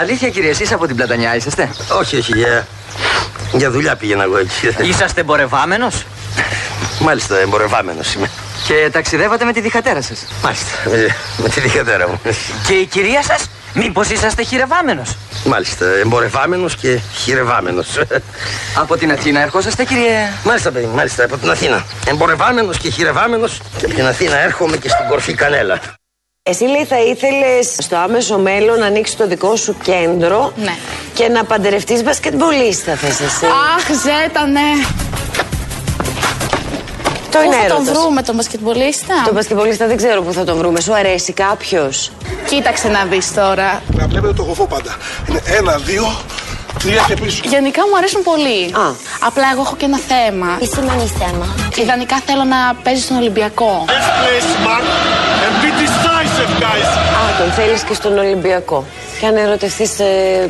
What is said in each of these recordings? Αλήθεια, κύριε, εσείς από την Πλατανιά είσαστε? Όχι, όχι, για δουλειά πήγαινα εγώ εκεί. Είσαστε εμπορευάμενος? Μάλιστα, εμπορευάμενος είμαι. Και ταξιδεύατε με τη διχατέρα σας? Μάλιστα, με τη διχατέρα μου. Και η κυρία σας, μήπως είσαστε χειρευάμενος? Μάλιστα, εμπορευάμενος και χειρευάμενος. Από την Αθήνα ερχόσαστε, κύριε? Μάλιστα, παιδί, μάλιστα, από την Αθήνα. Εμπορευάμενος και χειρευάμενος, και από την Αθήνα έρχομαι και στην κορφή Κανέλα. Εσύ, λέει, θα ήθελες στο άμεσο μέλλον να ανοίξεις το δικό σου κέντρο, ναι, και να παντρευτείς μπασκετμπολίστα, θες εσύ? Αχ, ζέτα, ναι. Το πού θα τον βρούμε τον μπασκετμπολίστα? Τον μπασκετμπολίστα δεν ξέρω πού θα τον βρούμε. Σου αρέσει κάποιος? Κοίταξε να δεις τώρα. Να βλέπετε το γοφό πάντα. Είναι ένα, δύο, τρία και πίσω. Γενικά μου αρέσουν πολύ. Α. Απλά εγώ έχω και ένα θέμα. Τι σημαίνει θέμα? Ιδανικά θέλω να παίζει στον Ολυμπιακό. Α, τον θέλεις και στον Ολυμπιακό. Και αν ερωτευτείς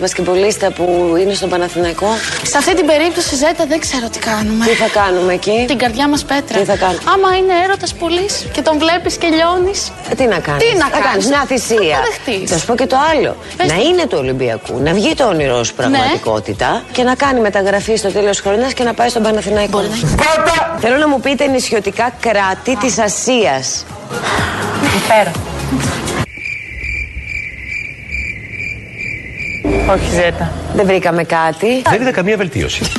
μπασκετμπολίστα που είναι στον Παναθηναϊκό? Σε αυτή την περίπτωση, Ζέτα, δεν ξέρω τι κάνουμε. Τι θα κάνουμε εκεί? Την καρδιά μας πέτρα. Τι θα κάνουμε? Άμα είναι έρωτας πουλής και τον βλέπεις και λιώνεις, τι να κάνεις? Τι να κάνεις? Να θυσία. Θα σου πω και το άλλο. Πες να είναι του Ολυμπιακού, να βγει το όνειρό σου πραγματικότητα, ναι, και να κάνει μεταγραφή στο τέλος χρονιάς και να πάει στον Παναθηναϊκό. Πάτα! Θέλω να μου πείτε νησιωτικά κράτη της Ασίας. Υπέροχο. Όχι, Ζέτα. Δεν βρήκαμε κάτι. Δεν είδα καμία βελτίωση.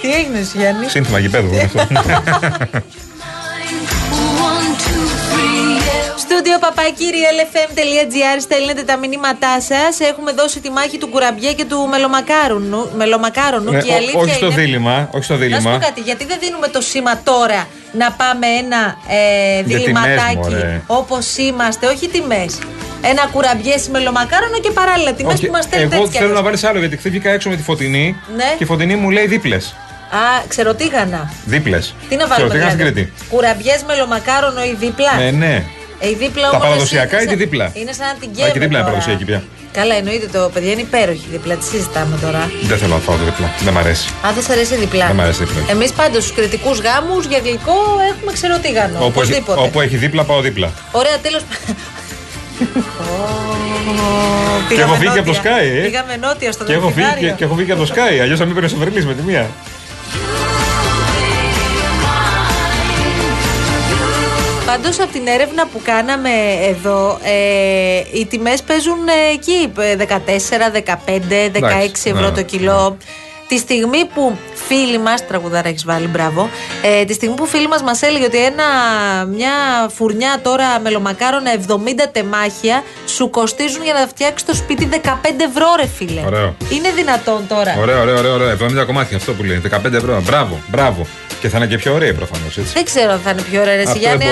Τι έγινες, Γιάννη? Σύνθημα γηπέδου. Στούντιο παπάκυρι LFM.gr, στέλνετε τα μηνύματά σας. Έχουμε δώσει τη μάχη του κουραμπιέ και του μελομακάρονου. Όχι στο δίλημα. Να σου πω κάτι, γιατί δεν δίνουμε το σήμα τώρα να πάμε ένα διληματάκι όπως είμαστε, όχι τιμές. Ένα κουραμπιέσι μελομακάρονο και παράλληλα τιμές που μας στέλνετε έτσι. Εγώ θέλω να βάλεις άλλο, γιατί χθες βγήκα έξω με τη Φωτεινή, ναι, και η Φωτεινή μου λέει δίπλες. Α, ξεροτίγανα. Δίπλες. Τι να βάλουμε δηλαδή? Στην Κρήτη. Κουραμπιές μελομακάρονο ή δίπλα. Ναι, ναι. Η δίπλα όμως. Τα παραδοσιακά ή τη δίπλα? Είναι σαν να την καίμε. Α, και δίπλα είναι παραδοσιακή πια. Καλά, εννοείται, το παιδιά είναι υπέροχη δίπλα, τη συζητάμε τώρα. Δεν θέλω να φάω το δίπλα. Δεν μ' αρέσει. Α, δεν σ' αρέσει δίπλα. Εμείς πάντως στους κριτικούς γάμους για γλυκό έχουμε ξεροτίγανο. Όπου έχει δίπλα, πάω δίπλα. Ωραία, τέλος. Και έχω φύγει από το Sky. Πήγαμε νότια στο Δελφινάριο. Και έχω φύγει από το Sky. Αλλιώς θα μην παίρνει στο Βερολίνο με τη μία. Πάντως από την έρευνα που κάναμε εδώ, οι τιμές παίζουν εκεί 14, 15, 16 ευρώ το κιλό. τη στιγμή που φίλοι μας, τραγουδάρα έχεις βάλει, μπράβο, τη στιγμή που φίλοι μας μας έλεγε ότι μια φουρνιά τώρα μελομακάρονα 70 τεμάχια σου κοστίζουν για να φτιάξει το σπίτι 15 ευρώ, ρε φίλε. Ωραίο. Είναι δυνατόν τώρα? Ωραίο, 70 κομμάτια αυτό που λέει, 15 ευρώ. Μπράβο. Και θα είναι και πιο ωραία προφανώς, έτσι. Δεν ξέρω αν θα είναι πιο ωραία, ρε Γιάννη.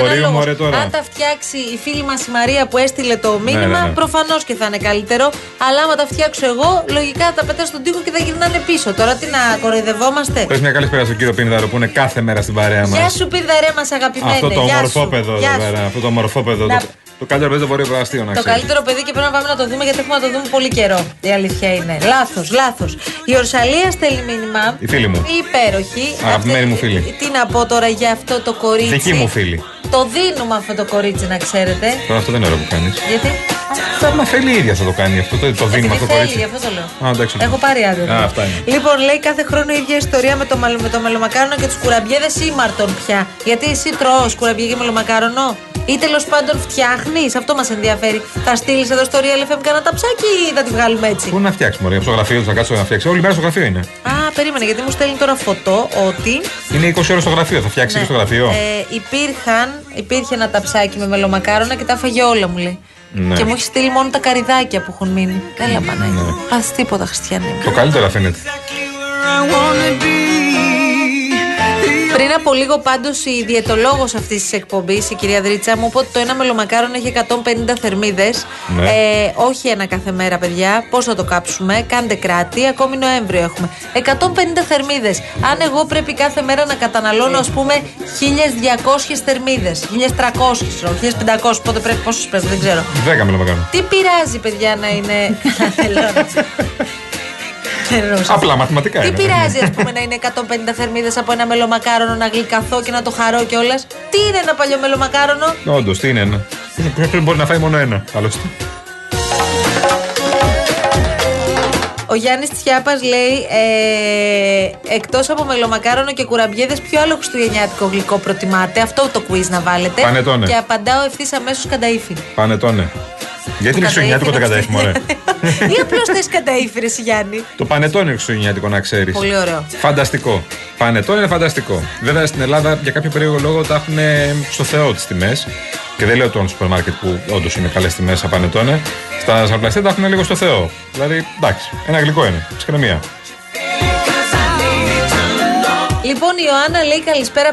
Αν τα φτιάξει η φίλη μας η Μαρία που έστειλε το μήνυμα, ναι. Προφανώς και θα είναι καλύτερο. Αλλά άμα τα φτιάξω εγώ, λογικά θα τα πετάω στον τοίχο και θα γυρνάνε πίσω. Τώρα τι να κοροϊδευόμαστε. Πες μια καλή πέρα στον κύριο Πίνδαρο που είναι κάθε μέρα στην παρέα μας. Γεια σου, Πίνδαρέ μας, αγαπημένε. Αυτό το μορφόπεδο. Το καλύτερο παιδί μπορεί να αστείο, να ξέρει. Το καλύτερο παιδί και πρέπει να πάμε να το δούμε, γιατί έχουμε να το δούμε πολύ καιρό. Η αλήθεια είναι. Λάθος. Η Ορσαλία στέλνει μήνυμα. Η φίλη μου. Η υπέροχη. Αγαπημένη μου φίλη. Τι να πω τώρα για αυτό το κορίτσι. Δική μου φίλη. Το δίνουμε αυτό το κορίτσι, να ξέρετε. Τώρα αυτό δεν είναι ωραίο που κάνεις. Γιατί? Μα θέλει η ίδια θα το κάνει αυτό. Το δίνουμε αυτό το κορίτσι. Αυτό το λέω. Έχω πάρει άδεια. Λοιπόν, λέει κάθε χρόνο η ίδια ιστορία με το μελομακάρονο και τους κουραμπιέδες ήμαρτων πια. Γιατί εσύ τρως κουραμπιέ και μελομακάρονο? Ή τέλος πάντων φτιάχνεις, αυτό μας ενδιαφέρει. Θα στείλεις εδώ στο Real FM κανένα ταψάκι ή θα τη βγάλουμε έτσι? Πού να φτιάξουμε, ωραία, στο γραφείο του, θα κάτσω να φτιάξω. Όλη μέρα στο γραφείο είναι. Α, περίμενε, γιατί μου στέλνει τώρα φωτό ότι. Είναι 20 ώρες στο γραφείο, θα φτιάξει και στο γραφείο. Υπήρχε ένα ταψάκι με μελομακάρονα και τα έφαγε όλα, μου λέει. Ναι. Και μου έχει στείλει μόνο τα καριδάκια που έχουν μείνει. Καλά, Παναγία. Α, τίποτα, Χριστιανή. Το καλύτερο αφήνεται. Πριν από λίγο πάντως η διαιτολόγος αυτής της εκπομπής, η κυρία Δρίτσα, μου είπε ότι το ένα μελομακάρον έχει 150 θερμίδες. Ναι. Όχι ένα κάθε μέρα, παιδιά. Πώς θα το κάψουμε? Κάντε κράτη. Ακόμη Νοέμβριο έχουμε. 150 θερμίδες. Αν εγώ πρέπει κάθε μέρα να καταναλώνω, ας πούμε, 1200 θερμίδες. 1300, 1500. Πότε πρέπει, πόσους πρέπει, δεν ξέρω. 10 μελομακάρον. Τι πειράζει, παιδιά, να είναι. Απλά μαθηματικά. Τι πειράζει, ας πούμε, να είναι 150 θερμίδες από ένα μελομακάρονο, να γλυκαθώ και να το χαρώ κιόλας. Τι είναι ένα παλιό μελομακάρονο? Όντως, τι είναι ένα? Μπορεί να φάει μόνο ένα, άλλωστε. Ο Γιάννης Τσιάπας λέει, εκτός από μελομακάρονο και κουραμπιέδες, ποιο άλλο χριστουγεννιάτικο γλυκό προτιμάτε? Αυτό το quiz να βάλετε. Πανετώνε. Και απαντάω ευθύς αμέσως καταήφι. Πανετώνε. Γιατί είναι χριστουγεννιάτικο το καταήφι, ωραία. Ή απλώς θες καταήφι, ρε Γιάννη. Το πανετόνι είναι χριστουγεννιάτικο, να ξέρεις. Πολύ ωραίο. Φανταστικό. Πανετόνι είναι φανταστικό. Βέβαια στην Ελλάδα για κάποιο περίεργο λόγο τα έχουν στο Θεό τις τιμές. Και δεν λέω τον σούπερ μάρκετ που όντως είναι καλές τιμές στα πανετόνε. Στα σαρπλαστέ τα έχουν λίγο στο Θεό. Δηλαδή εντάξει, ένα γλυκό είναι. Ψυχραιμία. Λοιπόν, η Ιωάννα λέει καλησπέρα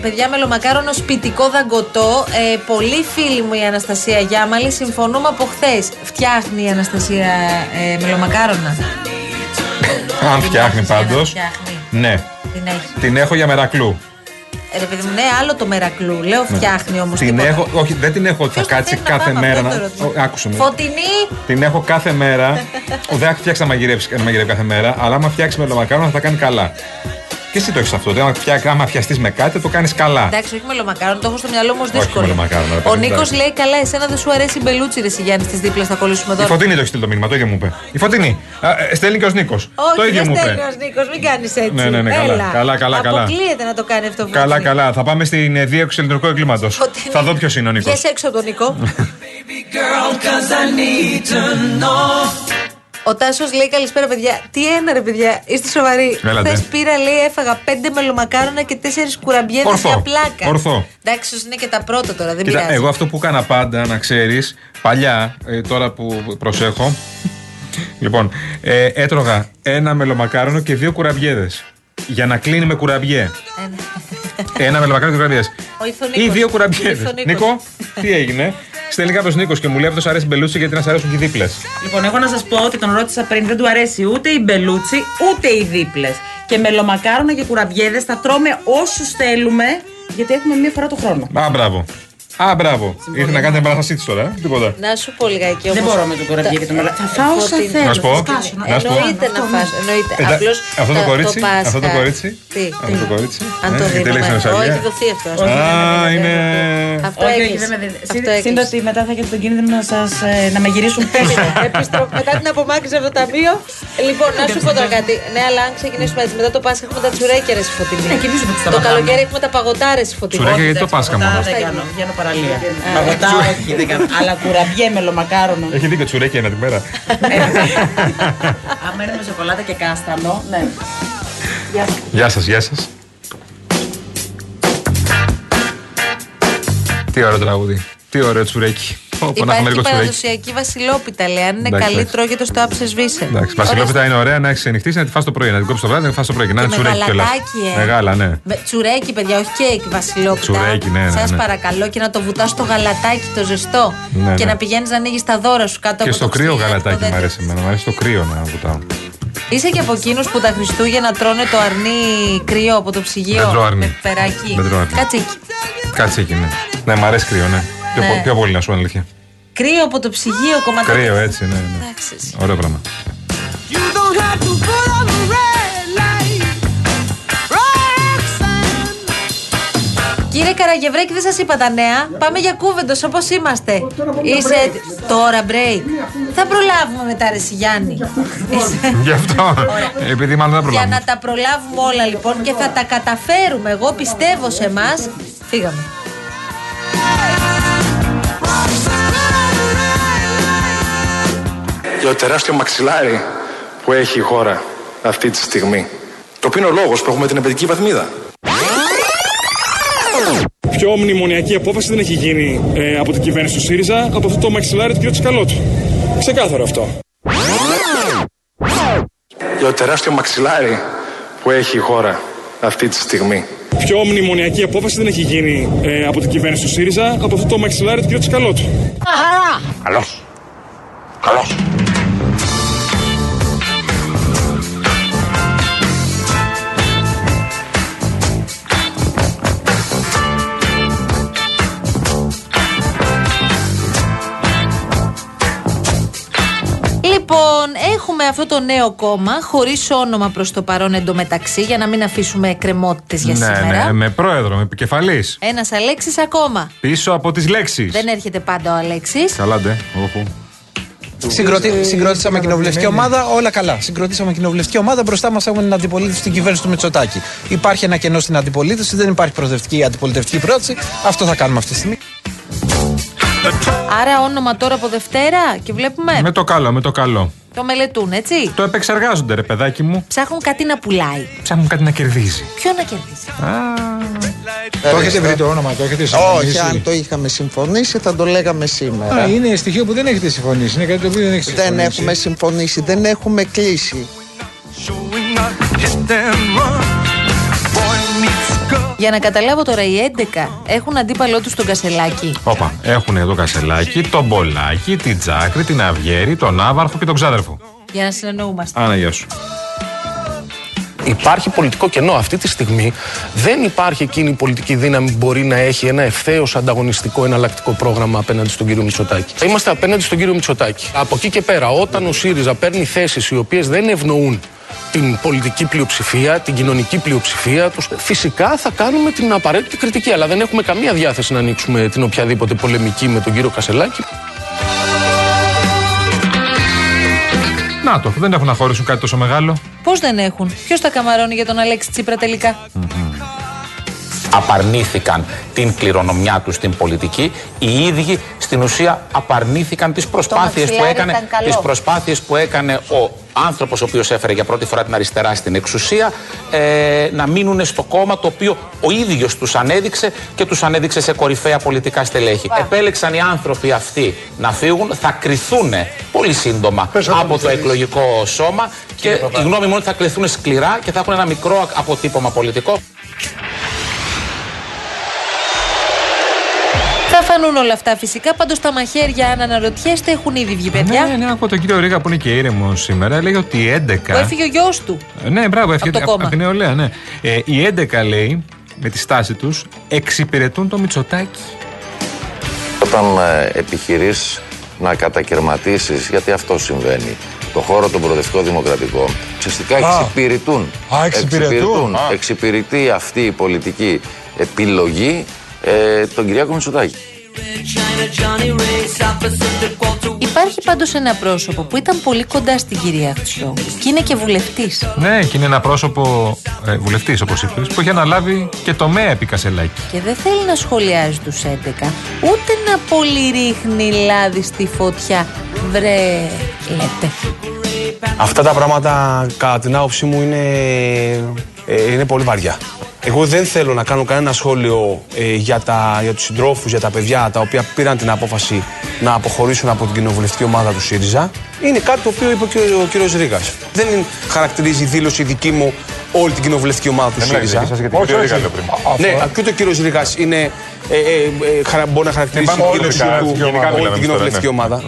παιδιά, μελομακάρονο σπιτικό δαγκωτό. Πολύ φίλη μου η Αναστασία Γιάμαλη, συμφωνούμε από χθες. Φτιάχνει η Αναστασία μελομακάρονα? Αν φτιάχνει πάντως. Ναι. Την έχω για μερακλού. Ρε παιδί μου, ναι, άλλο το μερακλού. Λέω φτιάχνει όμως. Όχι, δεν την έχω ότι θα κάτσει κάθε μέρα. Άκουσε με. Φωτεινή. Την έχω κάθε μέρα. Δεν θα φτιάξει να μαγειρεύει κάθε μέρα, αλλά άμα φτιάξει μελομακάρονα θα κάνει καλά. Και εσύ το έχεις αυτό. Άμα αφιαστείς με κάτι, το κάνεις καλά. Εντάξει, όχι μελομακάρονο, το έχω στο μυαλό μου ως δύσκολο. Ο Νίκος λέει: Καλά, εσένα δεν σου αρέσει η μπελούτσι, ρε Γιάννη, στις δίπλες, θα κολλήσουμε τώρα. Η Φωτεινή το έχει στείλει το μήνυμα, το ίδιο μου είπε. Η Φωτεινή. Στέλνει και ο Νίκος. Το ίδιο μου είπε. Στέλνει ο Νίκος, μην κάνεις έτσι. Ναι, καλά. Αποκλείεται να το κάνει αυτό. Καλά. Θα πάμε στην δίωξη ελληνικού εγκλήματος. Θα δω ποιος είναι ο Νίκος. Βγες έξω τον Νίκο. Ο Τάσος λέει καλησπέρα παιδιά. Τι ένα ρε παιδιά, είστε σοβαροί? Χθες πήρα, λέει, έφαγα 5 μελομακάρονα και 4 κουραμπιέδες για πλάκα. Ορθό. Εντάξει, είναι και τα πρώτα τώρα, δεν πειράζει. Εγώ αυτό που έκανα πάντα, να ξέρεις, παλιά, τώρα που προσέχω, λοιπόν, έτρωγα ένα μελομακάρονο και 2 κουραμπιέδες. Για να κλείνει με κουραμπιέ. Ένα μελομακάρονο και κουραμπιέδες. Ή 2 κουραμπιέδες. Νίκο, τι έγινε? Στέλνει κάποιος Νίκος και μου λέει: Αυτό σου αρέσει η μπελούτσι, γιατί να σου αρέσουν και οι δίπλες. Λοιπόν, εγώ να σας πω ότι τον ρώτησα πριν, δεν του αρέσει ούτε η μπελούτσι ούτε οι δίπλες. Και μελομακάρονα και κουραμπιέδες θα τρώμε όσους θέλουμε, γιατί έχουμε μία φορά το χρόνο. Α, μπράβο. Ήρθε να κάνετε παράστασή της τώρα, τίποτα. Να σου πω λιγάκι όμως. Δεν μπορώ με το κουραμπιέ και το μελομακάρονα. Θα φάω όσα θέλω. Να σου πω. Εννοείται να φας. Αυτό το κορίτσι. Αν το δίνουμε. Όχι, έχει δοθεί αυτό. Α, είναι. Αυτό έγινε. Σύντομα ότι μετά θα έχετε τον κίνδυνο να με γυρίσουν πίσω. Μετά την απομάκρυνση από το ταμείο. Λοιπόν, να σου πω τώρα κάτι. Ναι, αλλά αν ξεκινήσουμε έτσι μετά το Πάσχα έχουμε τα τσουρέκια, ρε Φωτεινή. Το καλοκαίρι έχουμε τα παγωτάρες, Φωτεινή. Τσουρέκια γιατί το Πάσχα μόνο. παραλία. Παγωτά όχι, δεν κάνω. Αλλά κουραμπιέ μελομακάρονο. Έχει δίκιο τσουρέκια ένα την μέρα. Αν μένει με σοκολάτα και κάστανο, ναι. Γεια σας, γεια σας. Τι ωραίο τραγούδι. Τι ωραίο τσουρέκι. Υπάρχει παραδοσιακή βασιλόπιτα, λέει. Αν είναι καλή, τρώγεται στο άψε σβήσε. Εντάξει, βασιλόπιτα είναι ωραία να έχει ανοιχτήσει, να τη φας το πρωί. Να την κόψει το βράδυ, να τη φας το πρωί. Να είναι τσουρέκι κιόλα. Μεγάλα, ναι. Τσουρέκι, παιδιά, όχι κέικ, βασιλόπιτα. Τσουρέκι, ναι. Σας παρακαλώ, και να το βουτάς στο γαλατάκι το ζεστό. Ναι, και ναι, να πηγαίνεις να ανοίγεις τα δώρα σου κάτω από το Και στο κρύο γαλατάκι μου αρέσει εμένα. Μου αρέσει το κρύο να βουτάω. Είσαι και από εκείνους που τα Χριστούγεννα τρώνε το αρνί κρύο από το ψυγείο με περάκι. Κατσίκι. Κατσίκι, ναι. Ναι, μου αρέσει κρύο, ναι. Ναι. Πιο πολύ να σου είναι αλήθεια. Κρύο από το ψυγείο κομμάτι. Κρύο έτσι, ναι, ναι. Ωραίο πράγμα. Κύριε Καραγεβρέκη, δεν σας είπα τα νέα. Πάμε για κούβεντος όπως είμαστε. Είσαι τώρα break. Θα προλάβουμε μετά, ρε Σιγιάννη. Γι' αυτό. Επειδή μάλλον δεν προλάβουμε. Για να τα προλάβουμε όλα λοιπόν και θα τα καταφέρουμε. Εγώ πιστεύω σε εμάς. Φύγαμε. Για το τεράστιο μαξιλάρι που έχει η χώρα αυτή τη στιγμή. Το οποίο είναι ο λόγος που έχουμε την επαιτειακή βαθμίδα. Πιο μνημονιακή απόφαση δεν έχει γίνει από την κυβέρνηση του ΣΥΡΙΖΑ από αυτό το μαξιλάρι του κ. Τσακαλώτου. Ξεκάθαρο αυτό. Για το τεράστιο μαξιλάρι που έχει η χώρα αυτή τη στιγμή. Πιο μνημονιακή απόφαση δεν έχει γίνει από την κυβέρνηση του ΣΥΡΙΖΑ από αυτό το μαξιλάρι του κ. Τσακαλώτου. Καλώς. Καλώς. Λοιπόν, έχουμε αυτό το νέο κόμμα, χωρίς όνομα προς το παρόν εντωμεταξύ, για να μην αφήσουμε εκκρεμότητες για σήμερα. Ναι, με πρόεδρο, με επικεφαλής. Ένας Αλέξης ακόμα. Πίσω από τις λέξεις. Δεν έρχεται πάντα ο Αλέξης. Καλάντε, όπου. Συγκρότησαμε κοινοβουλευτική ομάδα, όλα καλά. Συγκροτήσαμε κοινοβουλευτική ομάδα, μπροστά μας έχουμε την αντιπολίτευση στην κυβέρνηση του Μητσοτάκη. Υπάρχει ένα κενό στην αντιπολίτευση, δεν υπάρχει προοδευτική αντιπολιτευτική πρόταση. Αυτό θα κάνουμε αυτή τη στιγμή. Άρα όνομα τώρα από Δευτέρα και βλέπουμε. Με το καλό, με το καλό. Το μελετούν, έτσι. Το επεξεργάζονται, ρε παιδάκι μου. Ψάχνουν κάτι να πουλάει. Ψάχνουν κάτι να κερδίζει. Ποιο να κερδίζει. Το έχετε βρει το όνομα, το έχετε συμφωνήσει. Όχι, αν το είχαμε συμφωνήσει θα το λέγαμε σήμερα. Είναι στοιχείο που δεν έχετε συμφωνήσει. Είναι κάτι το οποίο δεν έχετε συμφωνήσει. Δεν έχουμε συμφωνήσει, δεν έχουμε κλείσει. Για να καταλάβω τώρα, οι 11 έχουν αντίπαλό τους τον Κασσελάκη. Όπα, έχουν εδώ Κασσελάκη, τον Μπολάκη, την Τζάκρη, την Αυγέρη, τον Άβαρχο και τον Ξάδερφο. Για να συνεννοούμαστε. Άνα, γεια σου. Υπάρχει πολιτικό κενό αυτή τη στιγμή. Δεν υπάρχει εκείνη η πολιτική δύναμη που μπορεί να έχει ένα ευθέως ανταγωνιστικό εναλλακτικό πρόγραμμα απέναντι στον κύριο Μητσοτάκη. Είμαστε απέναντι στον κύριο Μητσοτάκη. Από εκεί και πέρα, όταν ο ΣΥΡΙΖΑ παίρνει θέσεις οι οποίες δεν ευνοούν την πολιτική πλειοψηφία, την κοινωνική πλειοψηφία τους, φυσικά θα κάνουμε την απαραίτητη κριτική, αλλά δεν έχουμε καμία διάθεση να ανοίξουμε την οποιαδήποτε πολεμική με τον κύριο Κασσελάκη. Να το, δεν έχουν να χωρίσουν κάτι τόσο μεγάλο. Πώς δεν έχουν, ποιος τα καμαρώνει για τον Αλέξη Τσίπρα τελικά. Απαρνήθηκαν την κληρονομιά τους στην πολιτική. Οι ίδιοι στην ουσία απαρνήθηκαν τις προσπάθειες που έκανε ο άνθρωπος ο οποίος έφερε για πρώτη φορά την αριστερά στην εξουσία, να μείνουν στο κόμμα το οποίο ο ίδιος τους ανέδειξε και τους ανέδειξε σε κορυφαία πολιτικά στελέχη. Επέλεξαν οι άνθρωποι αυτοί να φύγουν, θα κρυθούν πολύ σύντομα από το εκλογικό σώμα και η γνώμη μου είναι ότι θα κληθούν σκληρά και θα έχουν ένα μικρό αποτύπωμα πολιτικό. Θα φανούν όλα αυτά φυσικά, πάντως τα μαχαίρια, αν αναρωτιέστε, έχουν ήδη βγει, παιδιά. Ναι, ναι, από τον κύριο Ρίγα που είναι και ήρεμος σήμερα, λέει ότι οι 11. Που έφυγε ο γιος του. Ναι, μπράβο, έφυγε από την νεολαία, ναι. Οι 11, λέει, με τη στάση τους, εξυπηρετούν το Μητσοτάκη. Όταν επιχειρείς να κατακαιρματίσεις, γιατί αυτό συμβαίνει, το χώρο των προοδευτικών δημοκρατικών, ουσιαστικά εξυπηρετούν. Εξυπηρετεί αυτή η πολιτική επιλογή τον Κυριάκο Μητσοτάκη. Υπάρχει πάντως ένα πρόσωπο που ήταν πολύ κοντά στην κυρία Αξιό και είναι και βουλευτής. Ναι, και είναι ένα πρόσωπο βουλευτής, όπως είπες, που έχει αναλάβει και τομέα επί Κασσελάκη. Και δεν θέλει να σχολιάζει τους 11, ούτε να πολυρίχνει λάδι στη φωτιά. Βρε, λέτε. Αυτά τα πράγματα, κατά την άποψή μου, είναι πολύ βαριά. Εγώ δεν θέλω να κάνω κανένα σχόλιο για τους συντρόφους, για τα παιδιά τα οποία πήραν την απόφαση να αποχωρήσουν από την κοινοβουλευτική ομάδα του ΣΥΡΙΖΑ. Είναι κάτι το οποίο είπε ο κύριος Ρίγας. Δεν χαρακτηρίζει η δήλωση δική μου όλη την κοινοβουλευτική ομάδα του ΣΥΡΙΖΑ. Ναι, και ούτε ο κύριος Ρίγας μπορεί να χαρακτηρίσει η δήλωση του όλη την κοινοβουλευτική ομάδα.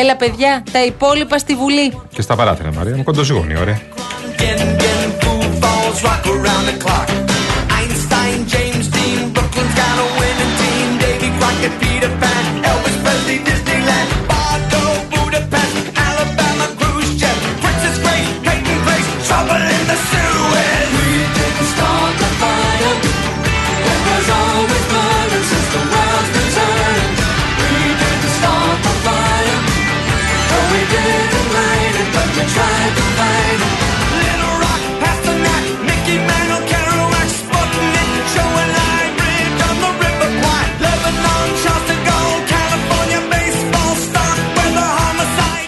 Έλα, παιδιά, τα υπόλοιπα στη Βουλή. Και στα παράθυρα, Μαρία μου, κοντοζυγώνει, ωραία.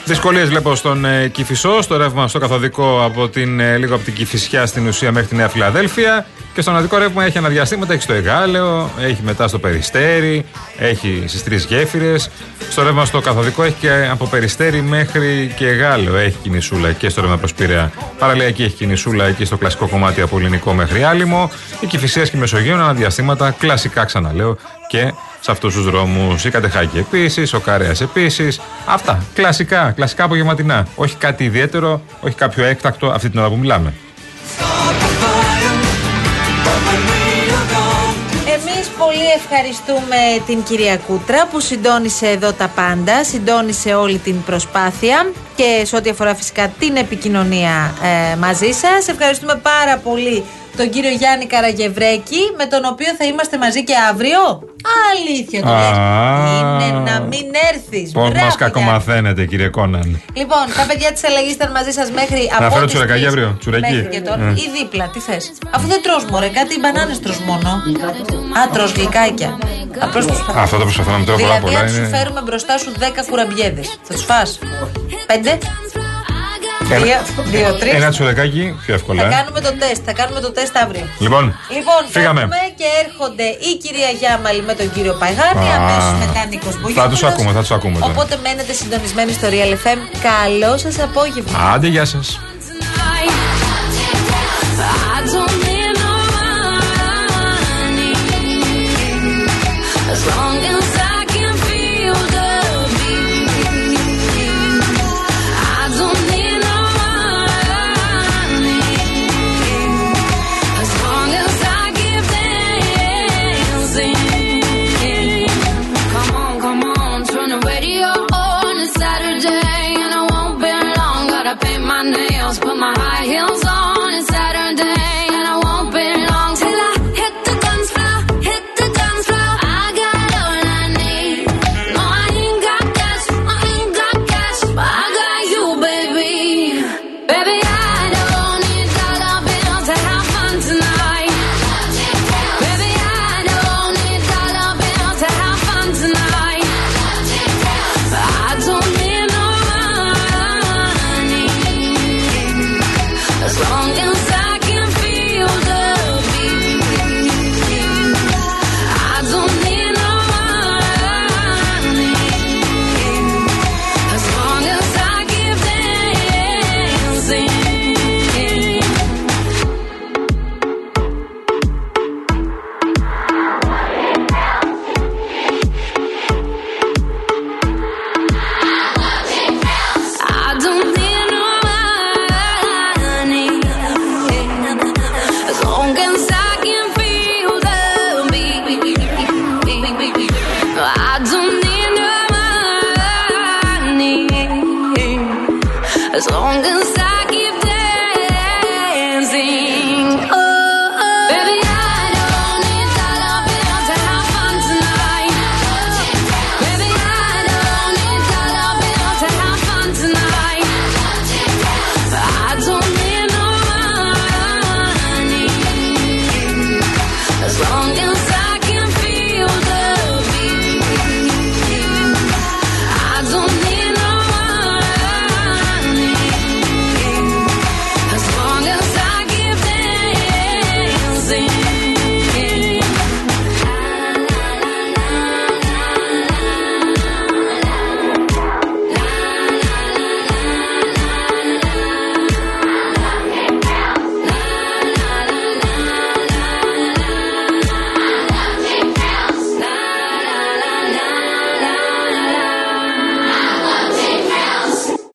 Δυσκολίες βλέπω στον Κηφισό, στο ρεύμα στο καθοδικό λίγο από την Κηφισιά στην ουσία μέχρι τη Νέα Φιλαδέλφια. Και στον οδικό ρεύμα έχει αναδιαστήματα, έχει στο Γάλεο, έχει μετά στο Περιστέρι, έχει στις τρεις γέφυρες. Στο ρεύμα στο καθοδικό έχει και από Περιστέρι μέχρι και Γάλεο έχει κινησούλα, και στο ρεύμα προς Πειραιά. Παραλιακή έχει κινησούλα και στο κλασικό κομμάτι από Ελληνικό μέχρι Άλυμο. Η Κηφισίας και η Μεσογείο αναδιαστήματα, κλασικά ξαναλέω, και σε αυτούς τους δρόμους. Η Κατεχάκη επίσης, ο Καρέας επίσης. Αυτά, κλασικά απογευματινά. Όχι κάτι ιδιαίτερο, όχι κάποιο έκτακτο αυτή την ώρα που μιλάμε. Εμείς πολύ ευχαριστούμε την κυρία Κούτρα που συντόνισε εδώ τα πάντα, συντόνισε όλη την προσπάθεια και σε ό,τι αφορά φυσικά την επικοινωνία μαζί σας. Ευχαριστούμε πάρα πολύ τον κύριο Γιάννη Καραγεβρέκη, με τον οποίο θα είμαστε μαζί και αύριο. Αλήθεια το λες. Είναι να μην έρθεις. Πώς μας κακομαθαίνετε, κύριε Κόναν. Λοιπόν, τα παιδιά της αλλαγής ήταν μαζί σας μέχρι από. Να φέρω τσουρακάκι αύριο. Τσουρακί. Ή δίπλα, τι θες. Αφού δεν τρως, μωρέ, κάτι οι μπανάνες τρως μόνο. Α, τρως γλυκάκια. Αυτό το προσπαθώ να μην τρώω πολλά. Δηλαδή, αν σου φέρουμε μπροστά σου 10 κουραμπιέδες, θα τους φας 5? Ένα τσουρεκάκι πιο εύκολα. Θα κάνουμε το τεστ αύριο. Λοιπόν, φύγαμε και έρχονται η κυρία Γιάμαλη με τον κύριο Παϊχάρη. Αμέσως μετά Νίκος Μπογιόπουλος. Θα τους ακούμε. Οπότε μένετε συντονισμένοι στο Real FM. Καλό σας απόγευμα. Άντε, γεια σας.